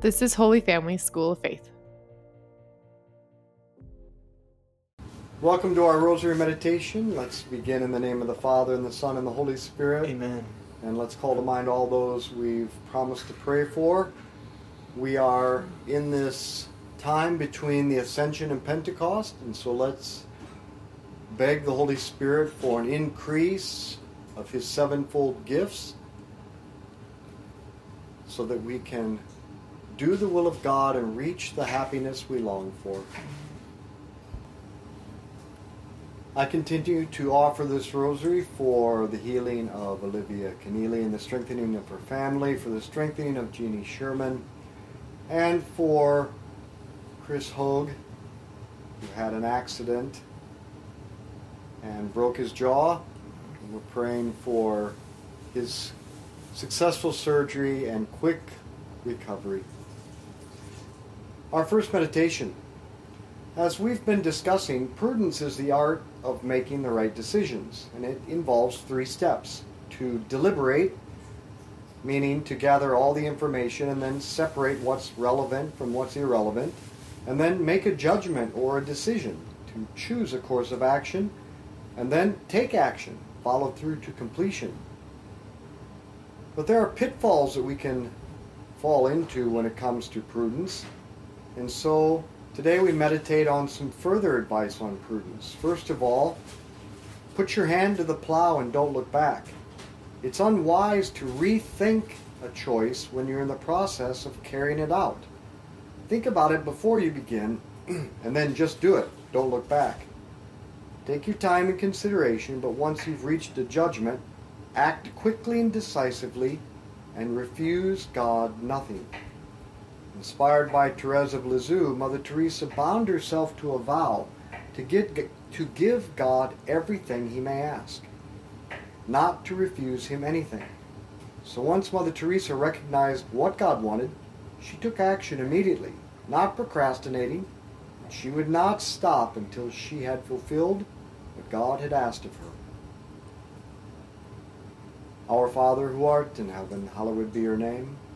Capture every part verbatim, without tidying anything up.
This is Holy Family School of Faith. Welcome to our Rosary Meditation. Let's begin in the name of the Father, and the Son, and the Holy Spirit. Amen. And let's call to mind all those we've promised to pray for. We are in this time between the Ascension and Pentecost, and so let's beg the Holy Spirit for an increase of His sevenfold gifts so that we can do the will of God and reach the happiness we long for. I continue to offer this rosary for the healing of Olivia Keneally and the strengthening of her family, for the strengthening of Jeannie Sherman, and for Chris Hogue, who had an accident and broke his jaw. We're praying for his successful surgery and quick recovery. Our first meditation. As we've been discussing, prudence is the art of making the right decisions, and it involves three steps. To deliberate, meaning to gather all the information and then separate what's relevant from what's irrelevant, and then make a judgment or a decision to choose a course of action, and then take action, followed through to completion. But there are pitfalls that we can fall into when it comes to prudence, and so today we meditate on some further advice on prudence. First of all, put your hand to the plow and don't look back. It's unwise to rethink a choice when you're in the process of carrying it out. Think about it before you begin and then just do it. Don't look back. Take your time and consideration, but once you've reached a judgment, act quickly and decisively and refuse God nothing. Inspired by Therese of Lisieux, Mother Teresa bound herself to a vow to, get, to give God everything He may ask, not to refuse Him anything. So once Mother Teresa recognized what God wanted, she took action immediately, not procrastinating. She would not stop until she had fulfilled what God had asked of her. Our Father, who art in heaven, hallowed be your name.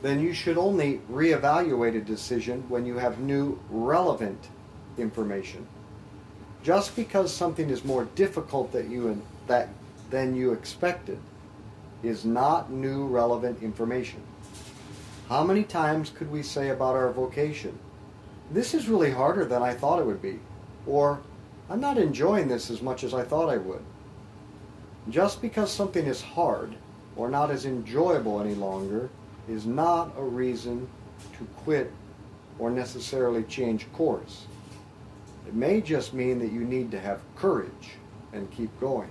then you should only reevaluate a decision when you have new, relevant information. Just because something is more difficult that you, that, than you expected is not new, relevant information. How many times could we say about our vocation, "This is really harder than I thought it would be," or "I'm not enjoying this as much as I thought I would"? Just because something is hard or not as enjoyable any longer is not a reason to quit or necessarily change course. It may just mean that you need to have courage and keep going.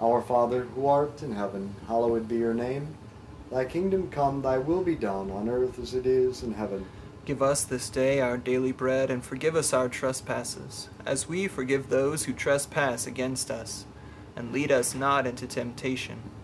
Our Father, who art in heaven, hallowed be your name. Thy kingdom come, thy will be done, on earth as it is in heaven. Give us this day our daily bread, and forgive us our trespasses, as we forgive those who trespass against us. And lead us not into temptation,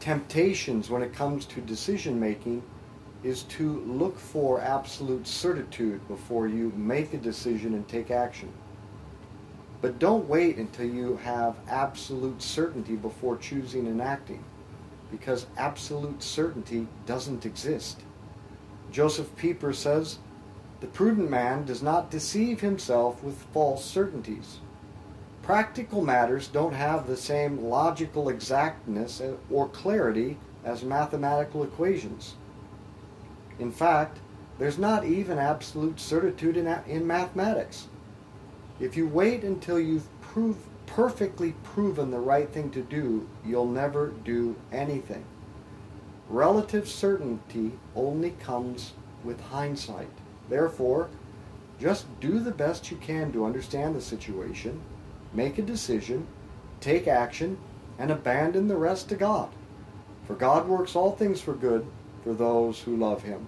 temptations when it comes to decision making is to look for absolute certitude before you make a decision and take action. But don't wait until you have absolute certainty before choosing and acting, because absolute certainty doesn't exist. Joseph Pieper says, "The prudent man does not deceive himself with false certainties." Practical matters don't have the same logical exactness or clarity as mathematical equations. In fact, there's not even absolute certitude in, in mathematics. If you wait until you've prove, perfectly proven the right thing to do, you'll never do anything. Relative certainty only comes with hindsight. Therefore, just do the best you can to understand the situation, make a decision, take action, and abandon the rest to God. For God works all things for good for those who love him.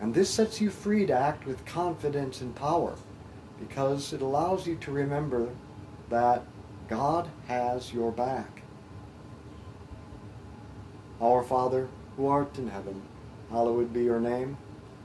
And this sets you free to act with confidence and power, because it allows you to remember that God has your back. Our Father, who art in heaven, hallowed be your name.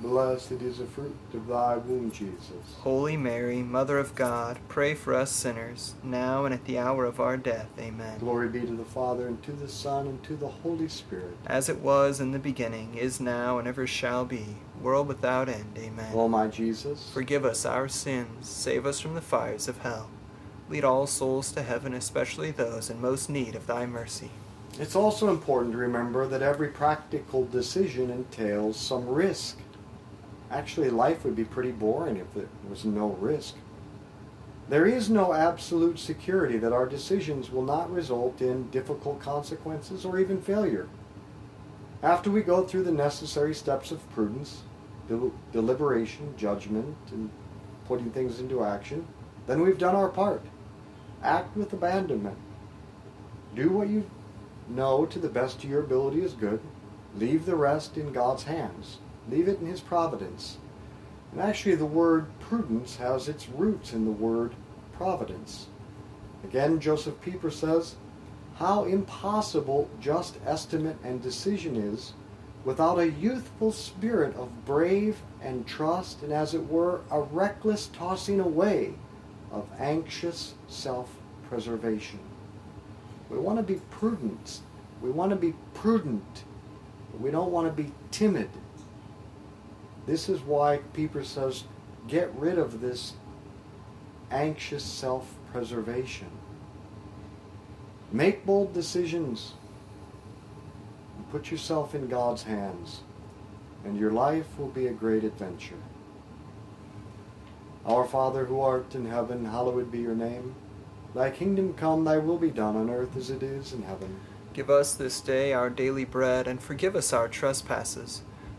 blessed is the fruit of thy womb, Jesus. Holy Mary, Mother of God, pray for us sinners, now and at the hour of our death. Amen. Glory be to the Father, and to the Son, and to the Holy Spirit. As it was in the beginning, is now, and ever shall be, world without end. Amen. O my Jesus, forgive us our sins, save us from the fires of hell. Lead all souls to heaven, especially those in most need of thy mercy. It's also important to remember that every practical decision entails some risk. Actually, life would be pretty boring if there was no risk. There is no absolute security that our decisions will not result in difficult consequences or even failure. After we go through the necessary steps of prudence, del- deliberation, judgment, and putting things into action, then we've done our part. Act with abandonment. Do what you know to the best of your ability is good. Leave the rest in God's hands. Leave it in His providence. And actually, the word prudence has its roots in the word providence. Again, Joseph Pieper says, "How impossible just estimate and decision is without a youthful spirit of brave and trust, and as it were, a reckless tossing away of anxious self-preservation." We want to be prudent. We want to be prudent. We don't want to be timid. This is why Pieper says, get rid of this anxious self-preservation. Make bold decisions. And put yourself in God's hands, and your life will be a great adventure. Our Father, who art in heaven, hallowed be your name. Thy kingdom come, thy will be done on earth as it is in heaven. Give us this day our daily bread, and forgive us our trespasses,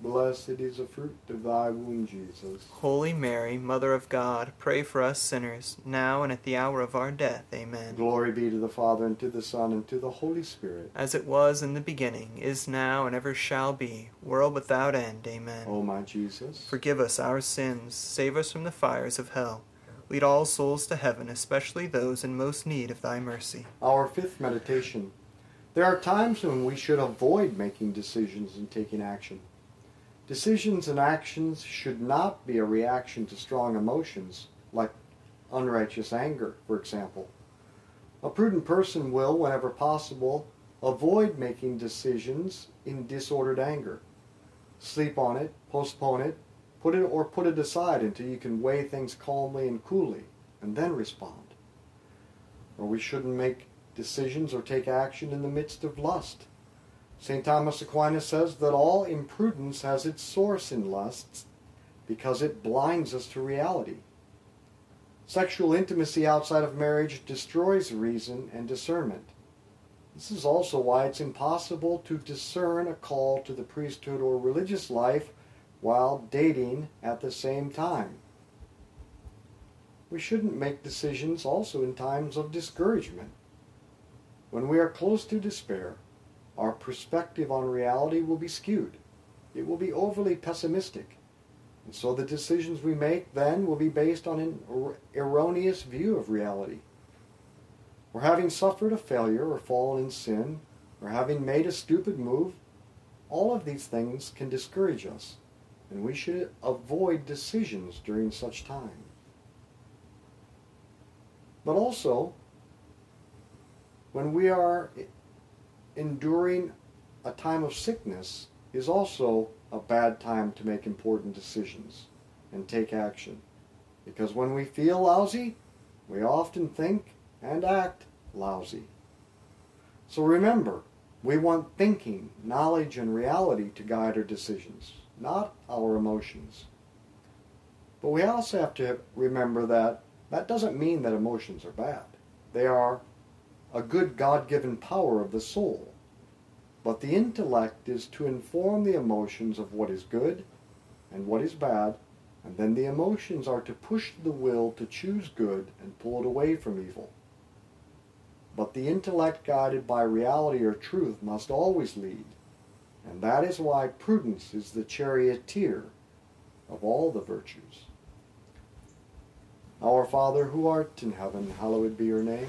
Blessed is the fruit of thy womb, Jesus. Holy Mary, Mother of God, pray for us sinners, now and at the hour of our death. Amen. Glory be to the Father, and to the Son, and to the Holy Spirit. As it was in the beginning, is now, and ever shall be, world without end. Amen. O my Jesus, forgive us our sins, save us from the fires of hell. Lead all souls to heaven, especially those in most need of thy mercy. Our fifth meditation. There are times when we should avoid making decisions and taking action. Decisions and actions should not be a reaction to strong emotions, like unrighteous anger, for example. A prudent person will, whenever possible, avoid making decisions in disordered anger. Sleep on it, postpone it, put it or put it aside until you can weigh things calmly and coolly, and then respond. Or we shouldn't make decisions or take action in the midst of lust. Saint Thomas Aquinas says that all imprudence has its source in lusts because it blinds us to reality. Sexual intimacy outside of marriage destroys reason and discernment. This is also why it's impossible to discern a call to the priesthood or religious life while dating at the same time. We shouldn't make decisions also in times of discouragement. When we are close to despair, our perspective on reality will be skewed. It will be overly pessimistic. And so the decisions we make then will be based on an er- erroneous view of reality. Or having suffered a failure or fallen in sin, or having made a stupid move, all of these things can discourage us, and we should avoid decisions during such time. But also, when we are enduring a time of sickness is also a bad time to make important decisions and take action. Because when we feel lousy, we often think and act lousy. So remember, we want thinking, knowledge, and reality to guide our decisions, not our emotions. But we also have to remember that that doesn't mean that emotions are bad. They are a good God-given power of the soul. But the intellect is to inform the emotions of what is good and what is bad, and then the emotions are to push the will to choose good and pull it away from evil. But the intellect guided by reality or truth must always lead, and that is why prudence is the charioteer of all the virtues. Our Father, who art in heaven, hallowed be your name.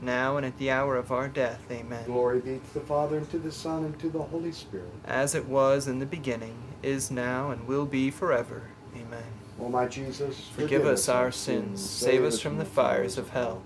now and at the hour of our death. Amen. Glory be to the Father, and to the Son, and to the Holy Spirit. As it was in the beginning, is now, and will be forever. Amen. O my Jesus, forgive, forgive us our sins, sins. Save, save us from, from the fires of hell.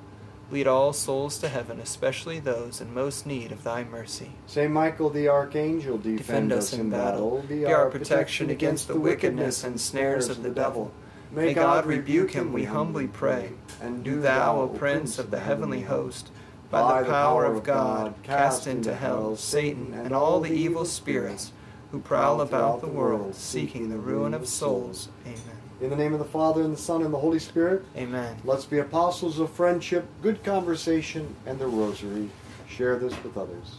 Lead all souls to heaven, especially those in most need of thy mercy. Saint Michael the Archangel, defend, defend us in battle. battle. Be, be our protection, protection against the wickedness and snares of the devil. May God rebuke him, we humbly pray. And do thou, O Prince of the heavenly host, by the power of God, cast into hell Satan and all the evil spirits who prowl about the world, seeking the ruin of souls. Amen. In the name of the Father, and the Son, and the Holy Spirit. Amen. Let's be apostles of friendship, good conversation, and the Rosary. Share this with others.